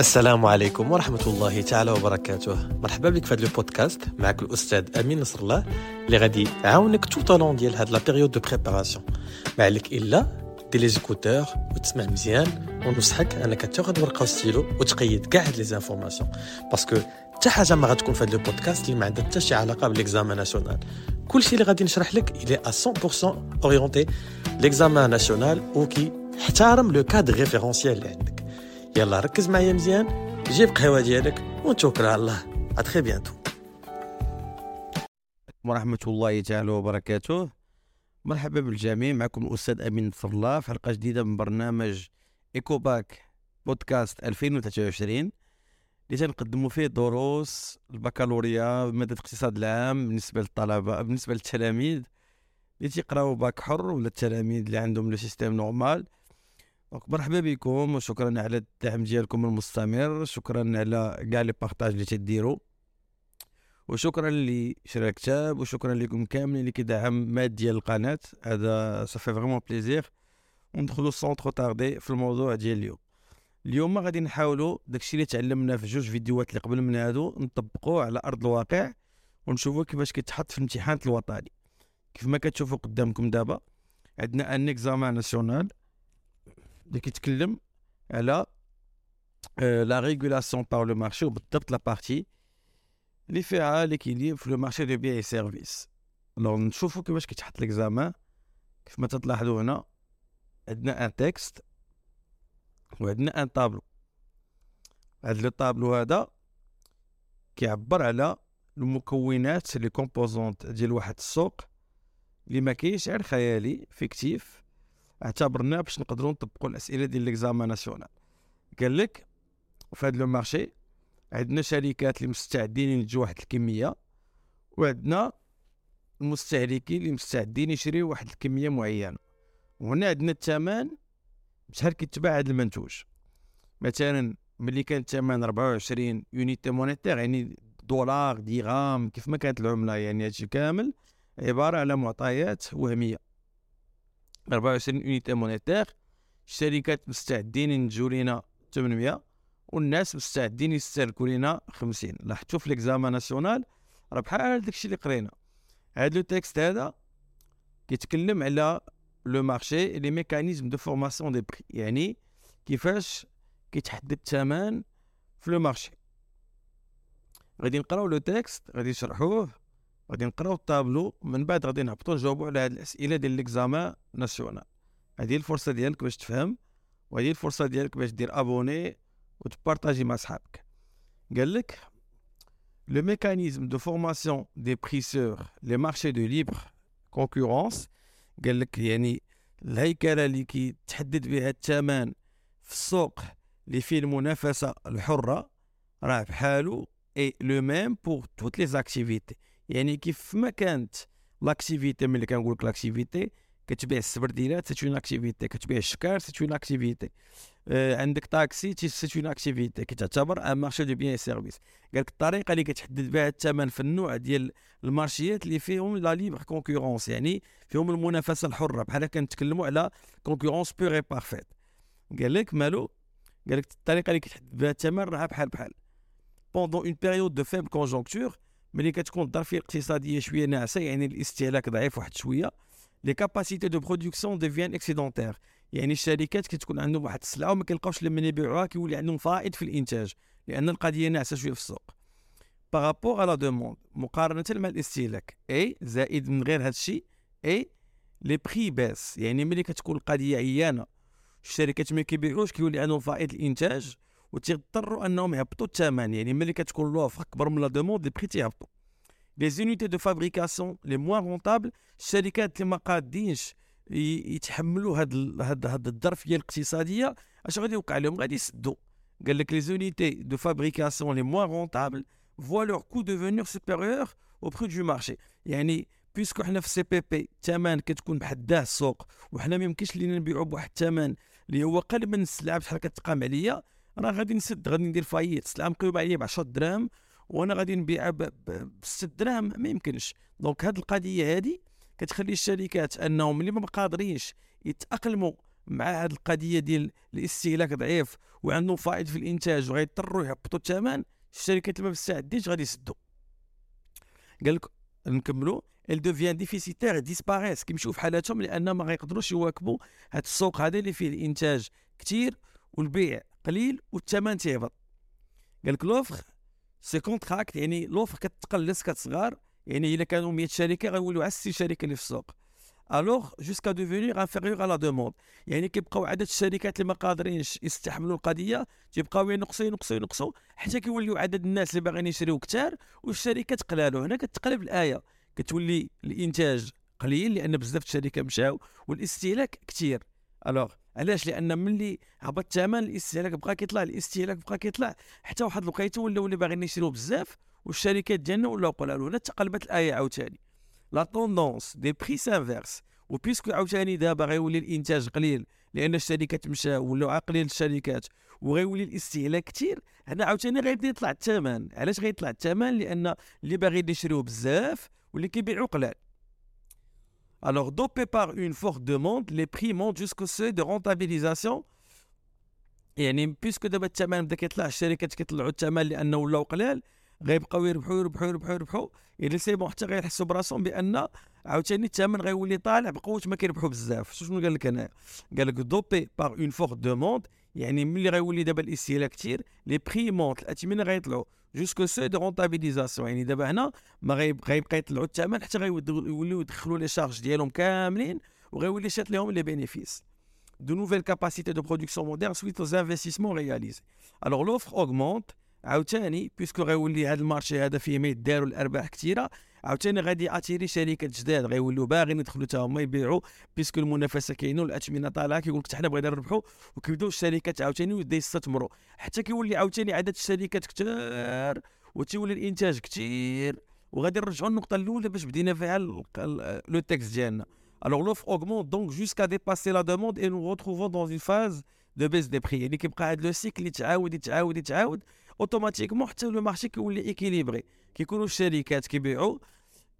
السلام عليكم ورحمة الله تعالى وبركاته. مرحبا بك في هذا البودكاست، معك الأستاذ أمين نصر الله اللي غادي يعاونك طولون ديال هاد لا بيريود دو بريباراسيون. ما عليك إلا دير لي زيكوتور وتسمع مزيان، ونصحك أنك تاخذ ورقة وستيلو وتقيد كاع هاد لي زانفورماسيون، باسكو حتى حاجة ما غتكون في هاد البودكاست اللي ما عندها حتى شي علاقة بالإكزامان ناسيونال. كل شيء اللي غادي نشرح لك إلي 100% أورينتي الإكزامان ناسيونال وكي احترم لو كادر ريفيرونسيال اللي عندك. يلا ركز معايا مزيان، جيب قهوة ديالك ونتوكل على الله. اتري بيانتو. ورحمة الله تعالى وبركاته. مرحبا بالجميع، معكم الأستاذ أمين نصر الله في حلقة جديدة من برنامج إيكوباك بودكاست 2023 اللي تنقدموا فيه دروس البكالوريا بمادة الاقتصاد العام بالنسبة للطلبة، بالنسبة للتلاميذ اللي تيقراو باك حر ولا التلاميذ اللي عندهم لو سيستيم نورمال. مرحبا بكم وشكرا على الدعم ديالكم المستمر، شكرا على كاع لي بارطاج اللي تديروا، وشكرا اللي شرا الكتاب، وشكرا لكم كاملين اللي كيدعم ماد ديال القناه. هذا صافي فريمون بليزير. وندخلوا سونطرو طاردي في الموضوع ديال اليوم غادي نحاولوا داكشي اللي تعلمنا في جوج فيديوهات اللي قبل من هادو نطبقوه على ارض الواقع، ونشوفوا كيفاش كيتحط في الامتحان الوطني. كيف ما كتشوفوا قدامكم دابا عندنا ان اكزامان ناسيونال اللي كيتكلم على لا ريغولاسيون بار لو مارشي، وبالضبط لا بارتي اللي فيها ليكيليب في لو مارشي دو بيان اي سيرفيس. لو نشوفوا كيفاش كيتحط ليكزامان، كيف ما تلاحظوا هنا عندنا ان تيكست وعندنا ان طابلو. هذا الطابلو هذا كيعبر على المكونات لي كومبوزونت ديال واحد السوق اللي ما كاينش غير خيالي فيكتيف، اعتبرناه باش نقدروا نطبقوا الاسئله ديال ليكزامان ناسيونال. قال لك في هذا لو مارشي عندنا شركات اللي مستعدين يجوا واحد الكميه، وعندنا المستهلكين اللي مستعدين يشريوا واحد الكميه معينه، وهنا عندنا الثمن بشحال كيتباع هذا المنتوج. مثلا ملي كان الثمن 24 يونيتي مونيتير، يعني دولار درهم كيف ما كانت العمله، يعني هادشي كامل عباره على معطيات وهميه. 24 يونيتي مونيتير، الشركات مستعدين ينتجوا لنا 800 والناس مستعدين يستهلكوا لنا 50. لاحظتوا في ليكزامان ناسيونال راه بحال داكشي اللي قرينا. هذا لو تيكست هذا كيتكلم على لو مارشي لي ميكانيزم دو فورماسيون دي بري، يعني كيفاش كيتحدد الثمن في لو مارشي. غادي نقراو لو تيكست، غادي نشرحوه، غادي نقراو الطابلو، من بعد غادي نهبطوا نجاوبوا على هاد الاسئله ديال ليكزامان ناسيونال. هذه الفرصه ديالك باش تفهم، وهذه الفرصه ديالك باش دير ابوني وتبارطاجي مع صحابك. قال لك لو ميكانيزم دو فورماسيون دي بري سور لي مارشي دو ليبر كونكورونس. قال لك يعني الهيكله اللي كيتحدد بها الثمن في السوق اللي فيه المنافسه الحره راه بحالو اي لو ميم بور توت لي زاكتيفيتي، يعني كيف ما كانت لاكتيفيتي. ملي كنقول لك لاكتيفيتي كتبيع السبرديلات سيت اون اكتيفيتي، كتبيع الشكار سيت اون اكتيفيتي، عندك طاكسي سيت اون اكتيفيتي، كتعتبر ان مارشي دو بيان سيرفيس. قال لك الطريقه اللي كتحدد بها الثمن في النوع ديال المارشيات اللي فيهم لا ليبر كونكورونس، يعني فيهم المنافسه الحره، بحال كنتكلموا على كونكورونس بور اي بارفيت. قال لك مالو، قال لك الطريقه اللي كتحدد بها الثمن راه بحال بوندون اون بيريود دو فيبل كونجونكتور، ملي كتكون الظرفيه الاقتصاديه شويه ناعسه، يعني الاستهلاك ضعيف واحد شويه، لي كاباسيتي دو برودكسيون ديفيان اكسيدونتير، يعني الشركات كتكون عندهم واحد السلعه وما كيلقاوش لمن يبيعوها، كيولي عندهم فائض في الانتاج لان القضيه ناعسه شويه في السوق بارابور على دوموند مقارنه مع الاستهلاك. اي زائد من غير هذا الشيء اي لي بري باس، يعني ملي كتكون القضيه عيانه الشركات ما كيبيعوش كيولي عندهم فائض الانتاج وتضطروا انهم يهبطوا الثمن، يعني ملي كتكون لوفر اكبر من لا دوموند لي بري تيهبطوا. لي زونيتي دو فابريكاسيون لي موان رونطابل، الشركات اللي ما قادينش يتحملوا هاد الظرفيه الاقتصاديه، اش غادي يوقع لهم؟ غادي يسدوا. قال لك لي زونيتي دو فابريكاسيون لي موان رونطابل فوا لو كو ديفونير سوبيريور او بري دو مارشي، يعني بيسكو حنا في سي بي بي الثمن كتكون بحداه السوق، وحنا ما يمكنش لينا نبيعوا بواحد الثمن اللي هو قل من السلعه بشحال كتقام عليا، راه غادي نسد، غادي ندير فايت. السلعه مقيومه عليا ب 10 دراهم وانا غادي نبيعها ب 6 دراهم، ما يمكنش. دونك هاد القضيه هادي كتخلي الشركات انهم اللي ما قادرينش يتاقلموا مع هاد القضيه ديال الاستهلاك ضعيف وعندهم فائض في الانتاج وغيضطروا يهبطوا الثمن، الشركات لما مستعدينش غادي يسدوا. قال لك نكملوا ال devient déficitaire et disparaissent، كيمشيو في حالاتهم لان ما غيقدروش يواكبوا هاد السوق هذا اللي فيه الانتاج كثير والبيع قليل والثمن تيهبط. قال لك لوفر سي كونتراكت، يعني لوفر كتقلص كتصغر، يعني الا كانوا 100 شركه غيولوا على 6 شركه اللي في السوق. الوغ جوسكا دوفينيغ انفيريور على دوموند، يعني كيبقاو عدد الشركات اللي ما قادرينش يستحملوا القضيه تيبقاو ينقصوا حتى كيوليو عدد الناس اللي باغيين يشريو كثار والشركات قلالوا. هنا كتقلب الايه، كتولي الانتاج قليل لان بزاف الشركات مشاو والاستهلاك كثير. الوغ علاش؟ لان ملي هبط الثمن الاستهلاك بقى كيطلع حتى واحد الوقيته ولاو اللي باغيين يشريو بزاف والشركات ديالنا ولاو قلالوا. هنا تقلبت الايه عاوتاني، لا طوندونس دي بري سانفيرس، و بيسكو عاوتاني دابا غيولي الانتاج قليل لان الشركات مشاو ولاو عاقلين الشركات وغيولي الاستهلاك كثير. هنا عاوتاني غيبدا يطلع الثمن. علاش غيطلع الثمن؟ لان اللي باغيين يشريو بزاف واللي كيبيعوا قلال. Alors dopé par une forte demande, les prix montent jusqu'au seuil de rentabilisation. يعني بيسكو دابا الثمن بدا كيطلع، الشركات كيطلعوا الثمن لانه ولاو قلال، غيبقاو يربحوا الا سيبو حتى غيحسوا براسهم بان عاوتاني الثمن غيولي طالع بقوه ما كيربحوا بزاف. شنو قال لك هنا؟ قال لك دوبي باغ اون فورت دوموند، يعني ملي غيولي دابا الاستهلاك كثير لي بري مونط، الاثمنه غيطلعوا جوسكو سو دو رونتابيليزاسيون، يعني دابا هنا ما غيبقى يطلعوا الثمن حتى غيوليو يدخلوا لي شارج ديالهم كاملين وغيولي شات لهم لي بينيفيس. دو نوفيل كاباسيتي دو برودكسيون مودرن سويت لوز انفستيسمون رياليزي. الوغ لوفر اوغمونت عاوتاني بيسكو غيولي هذا المارشي هذا فيه ما يداروا الارباح كثيره، عاوتاني غادي اتيري شركات جداد غيولوا باغيين يدخلوا حتى هما يبيعوا بيسكو المنافسه كاينه والاثمنه طالعه، كيقول لك حتى حنا بغينا نربحوا، وكيبداو الشركات عاوتاني ويبدا يستثمروا حتى كيولي عاوتاني عدد الشركات كثار وتيولي الانتاج كثير. وغادي نرجعوا للنقطه الاولى باش بدينا فيها لو تيكست ديالنا. alors l'offre augmente donc jusqu'à dépasser la demande et nous retrouvons dans une phase de baisse des prix. يعني كيبقى هذا لو سيكل يتعاود اوتوماتيكمون حتى لو مارشي كيولي ايكيليبري، كيكونوا الشركات كيبيعوا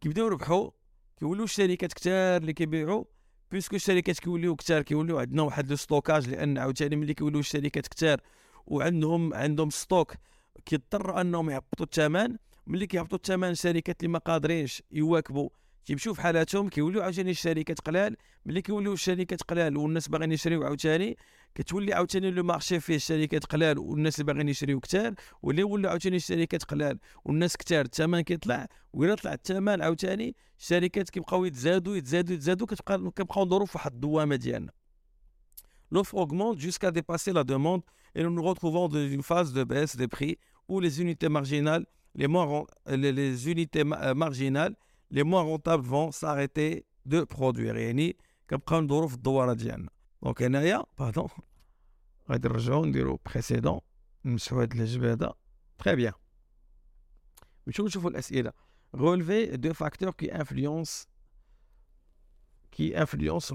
كيبداو يربحوا، كيوليو الشركات كثار اللي كيبيعوا، بيسكو الشركات كيوليو كثار كيوليو عندنا واحد لو ستوكاج، لان عاوتاني ملي كيوليو الشركات كثار وعندهم ستوك كيضطروا انهم يهبطوا الثمن. ملي كيهبطوا الثمن الشركات اللي ما قادرينش يواكبوا تيمشيو في حالاتهم، كيوليو عاوتاني الشركات قلال. ملي كيوليو الشركات قلال والناس باغيين يشريو عاوتاني، كتولي عاوتاني لو مارشي فيه الشركات قلال والناس اللي باغيين يشريو كثار، ولا يولوا عاوتاني الشركات قلال والناس كثار، الثمن كيطلع، وإلا طلع الثمن عاوتاني الشركات كيبقاو يتزادوا كتبقاو ندورو في واحد الدوامه ديالنا. L'offre augmente jusqu'à dépasser la demande et nous nous retrouvons dans une phase de baisse des prix où les unités marginales les moins rentables vont s'arrêter de produire. يعني كنبقاو ندورو في الدواره ديالنا. دونك هنايا باردون غادي نرجعو نديرو بريسيدون، نمسحو هاد الجب هذا. تري بيان، نمشيو نشوفوا الاسئله. relever deux facteurs qui influencent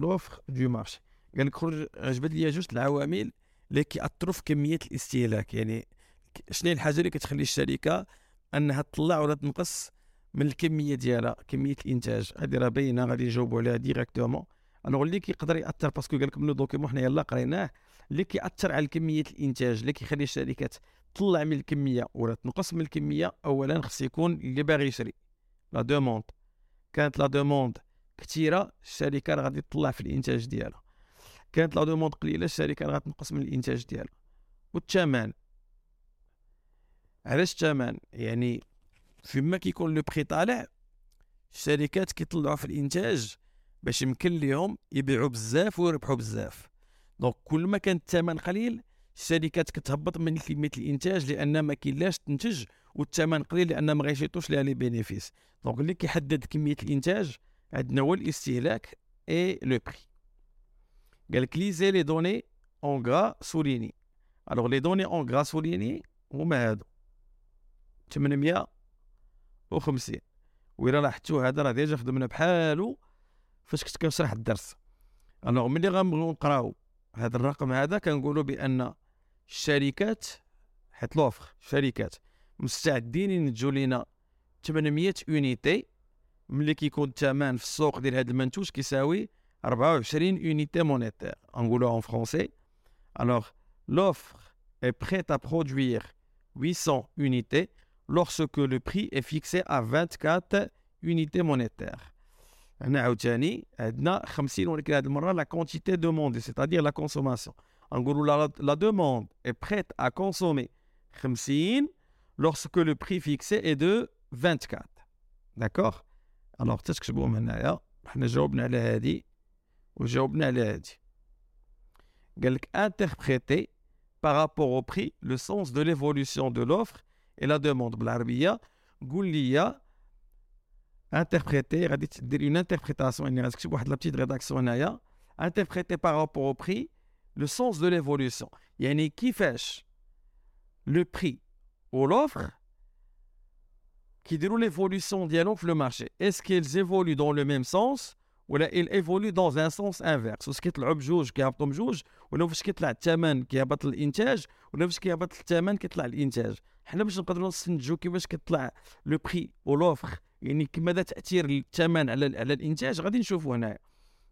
l'offre du marché. غنخرج عجبت ليا جوج العوامل اللي كيأثروا في كميه الاستهلاك، يعني شنو هي الحاجه اللي كتخلي الشركه انها تطلع ولا تنقص من الكميه ديالها، كميه الانتاج. هذه راه باينه غادي نجاوبوا عليها ديريكتومون. الوغ اللي كيقدر ياثر، باسكو قال لك من لو دوكيمون حنا يلاه قريناه، اللي كياثر على كميه الانتاج اللي كيخلي الشركات تطلع من الكميه ولا تنقص من الكميه، اولا خص يكون اللي باغي يشري لا دوموند. كانت لا دوموند كثيره الشركه راه غادي تطلع في الانتاج ديالها، كانت لا دوموند قليله الشركه راه غادي تنقص من الانتاج ديالها. والثمن، علاش الثمن؟ يعني فيما كيكون لو بري طالع الشركات كيطلعوا في الانتاج باش يمكن ليهم يبيعوا بزاف ويربحوا بزاف. دونك كل ما كان الثمن قليل الشركات كتهبط من كميه الانتاج لان ما كاينلاش تنتج، والثمن قليل لان ما غايشيطوش ليها لي بينيفيس. دونك اللي كيحدد كميه الانتاج عندنا هو الاستهلاك اي لو بري. قال لك ليزي لي دوني اون غرا سوليني. الوغ لي دوني اون غرا سوليني هما هادو 850، وإلا لاحظتو هذا راه ديجا خدمنا بحالو فاش كنت كنشرح الدرس. الوغ ملي غنبغيو نقراو هذا الرقم هذا كنقولوا بأن الشركات، حيت لوفر الشركات مستعدين ينتجو لينا 800 يونيتي، ملي كيكون الثمن في السوق ديال هذا المنتوج كيساوي 24 unités monétaires, en français. Alors, l'offre est prête à produire 800 unités lorsque le prix est fixé à 24 unités monétaires. نعاوتاني عندنا 50 ولكن هذه المره لا كونتيتي دوموندي سيتادير لا كونسوماسيون نقولوا لا دوموند اي بريت ا كونسومي 50 lorsque le prix fixé est de 24 داكور الوغ تكتبوهم هنايا حنا جاوبنا على هادي وجاوبنا على هادي قال لك interpréter par rapport au prix le sens de l'évolution de l'offre et la demande بالعربيه قول لي interpréter غادي تدير une interprétation يعني غتكتب واحد لا بتيت ريداكسيون هنايا interpréter par rapport au prix le sens de l'évolution يعني كيفاش le prix ou l'offre كيديروا l'évolution ديالهم في le marché est-ce qu'ils évoluent dans le même sens ou là ils évoluent dans un sens inverse واش كيطلعوا بجوج كيهبطوا بجوج ولا فاش كيطلع الثمن كيهبط الانتاج ولا فاش كيهبط الثمن كيطلع الانتاج حنا باش نقدروا نستنتجوا كيفاش كيطلع le prix ou l'offre يعني كما دا تاثير الثمن على الانتاج غادي نشوفوا هنايا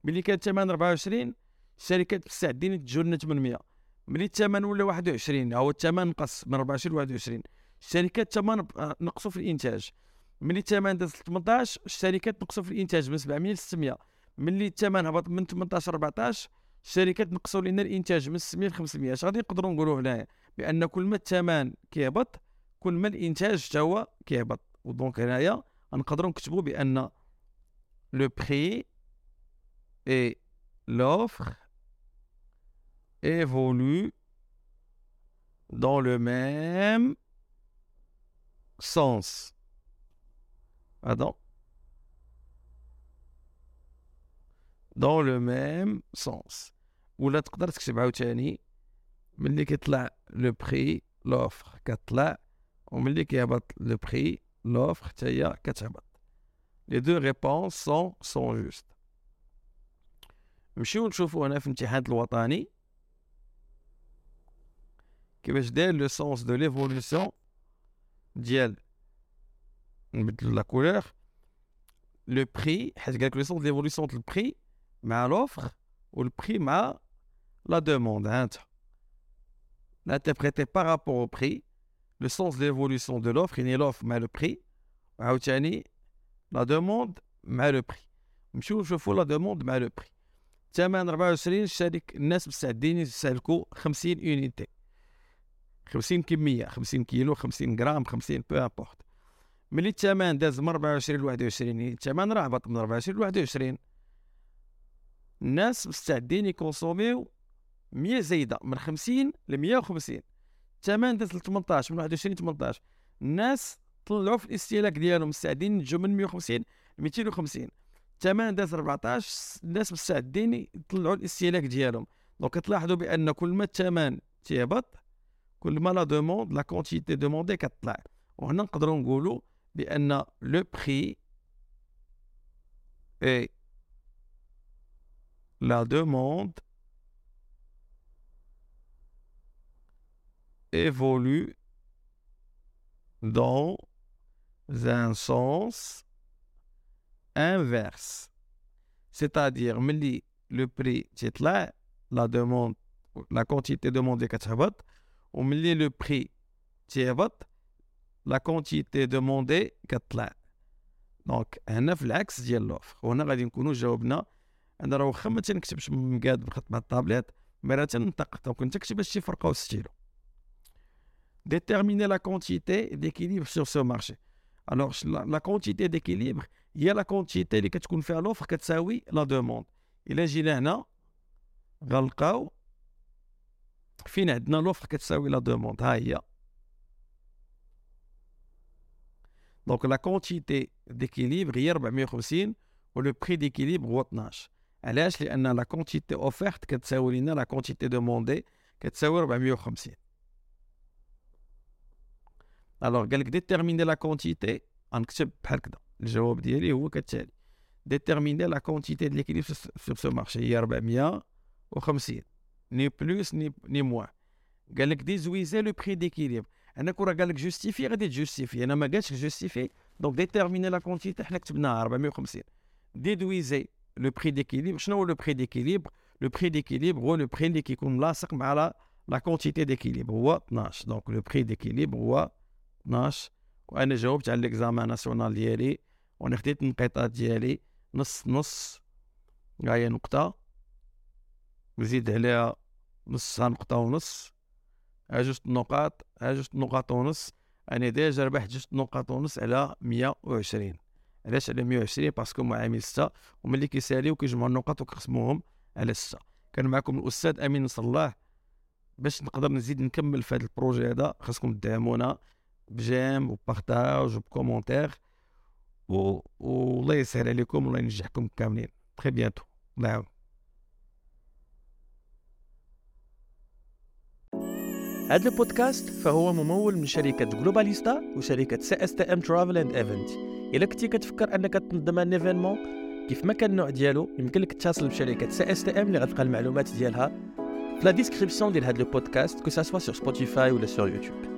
ملي كان الثمن 24 الشركات مستعدين يتجاوزوا ل 800 ملي الثمن ولا 21 هو الثمن نقص من 24 ل 21 الشركات الثمن نقصوا في الانتاج ملي الثمن داز 18 الشركات نقصوا في الانتاج من 700 ل 600 ملي الثمن هبط من 18 ل 14 الشركات نقصوا لنا الانتاج من 600 ل 500 غادي نقدروا نقولوا هنايا بان كل ما الثمن كيهبط كل ما الانتاج حتى هو كيهبط ودونك هنايا نقدروا نكتبوا بان le prix et l'offre évoluent dans le même sens. Dans le même sens. ولا تقدر تكتب عاوتاني ملي كيطلع le prix l'offre كتطلع وملي كيهبط le prix l'offre تاهي كتهبط. Les deux réponses sont justes. نمشيو نشوفو هنا في الامتحان الوطني كيفاش داير لو سونس دو ليفولوسيون ديال نبدلو لا كولور لو بري حيت قالك لو سونس دو ليفولوسيون ديال البري مع لوفر والبري مع لا دوموند ها انت نانتربريتي بار رابور او بري le sens de l'évolution de l'offre يعني l'offre مع le prix وعاوتاني la demande مع le prix نمشيو نشوفو la demande مع le prix الثمن 24 الشركة الناس مستعدين يسلكوا 50 يونيتي 50 كمية 50 كيلو 50 غرام 50 بو امبورت ملي الثمن داز من 24 ل 21 الثمن راه هبط من 24 ل 21 الناس مستعدين يكونسوميو 100 زايدة من 50 ل 150 الثمن داز ل 18 من 21 ل 18 الناس طلعوا في الاستهلاك ديالهم مستعدين يجوا من 150 ل 250 الثمن داز 14 الناس مستعدين يطلعوا الاستهلاك ديالهم دونك تلاحظوا بان كل ما الثمن تيهبط كل ما لا دوموند لا كونتيتي دوموندي كتطلع وهنا نقدروا نقولوا بان لو بري اي لا دوموند évolue dans un sens inverse. C'est-à-dire, ملي le prix تطلع, la demande, la quantité demandée كتهبط, و ملي le prix تيهبط, la quantité demandée كتطلع. Donc هنا في العكس ديال l'offre. وهنا غادي نكونوا جاوبنا. أنا راه واخا ما تنكتبش مقاد بالخط مع الطابلات, مي راه تنطق. دونك نكتب هادشي فرقة وستيلو. Déterminer la quantité d'équilibre sur ce marché. Alors, la quantité d'équilibre, il y a la quantité qui تكون فيها l'offre qui تساوي la demande. إلا جينا هنا غنلقاو فين عندنا l'offre qui تساوي la demande. ها هي. Donc la quantité d'équilibre هي 450 و le prix d'équilibre هو 12. علاش؟ لأن la quantité offerte كتساوي لنا la quantité demandée كتساوي 450. Alors, قالك déterminer la quantité, غنكتب بحال هكذا. الجواب ديالي هو كالتالي. Déterminer la quantité de l'équilibre sur ce marché هي 450. Ni plus ni moins. قالك déduisez le prix d'équilibre. أنا كون راه قالك justifie غادي تjustifier. أنا ما قالش justifie. Donc déterminer la quantité حنا كتبناها 450. Déduisez لو بري ديكيليبر. شنو هو لو بري ديكيليبر؟ لو بري ديكيليبر هو لو بري اللي كيكون ملاصق مع لا كونتيتي ديكيليبر هو 12. دونك لو بري ديكيليبر هو 12. وانا جاوبت على ليكزامان ناسيونال ديالي وانا خديت النقيطات ديالي نص نص، هي نقطه نزيد عليها نص، نقطه ونص، ها جوج نقاط، ها جوج نقاط ونص. انا ديجا ربحت جوج نقاط ونص على 120. علاش على 120؟ باسكو معامل 6 وملي كيساليو كيجمعوا النقاط وكيقسموهم على 6. كان معكم الاستاذ امين نصر الله. باش نقدر نزيد نكمل في هذا البروجي هذا خاصكم تدعمونا بجيم وبارطاج وبكومونتير، والله يسهل عليكم والله ينجحكم كاملين. تري بيانتو، الله يعاون. هذا البودكاست فهو ممول من شركة جلوباليستا وشركة CSTM Travel and Event. إلا كنتي كتفكر أنك تنظم ان ايفينمون كيف ما كان النوع ديالو، يمكن لك تتصل بشركة CSTM اللي غتلقى المعلومات ديالها في لا ديسكريبسيون ديال هذا البودكاست، كو سا سوا سور سبوتيفاي ولا سور يوتيوب.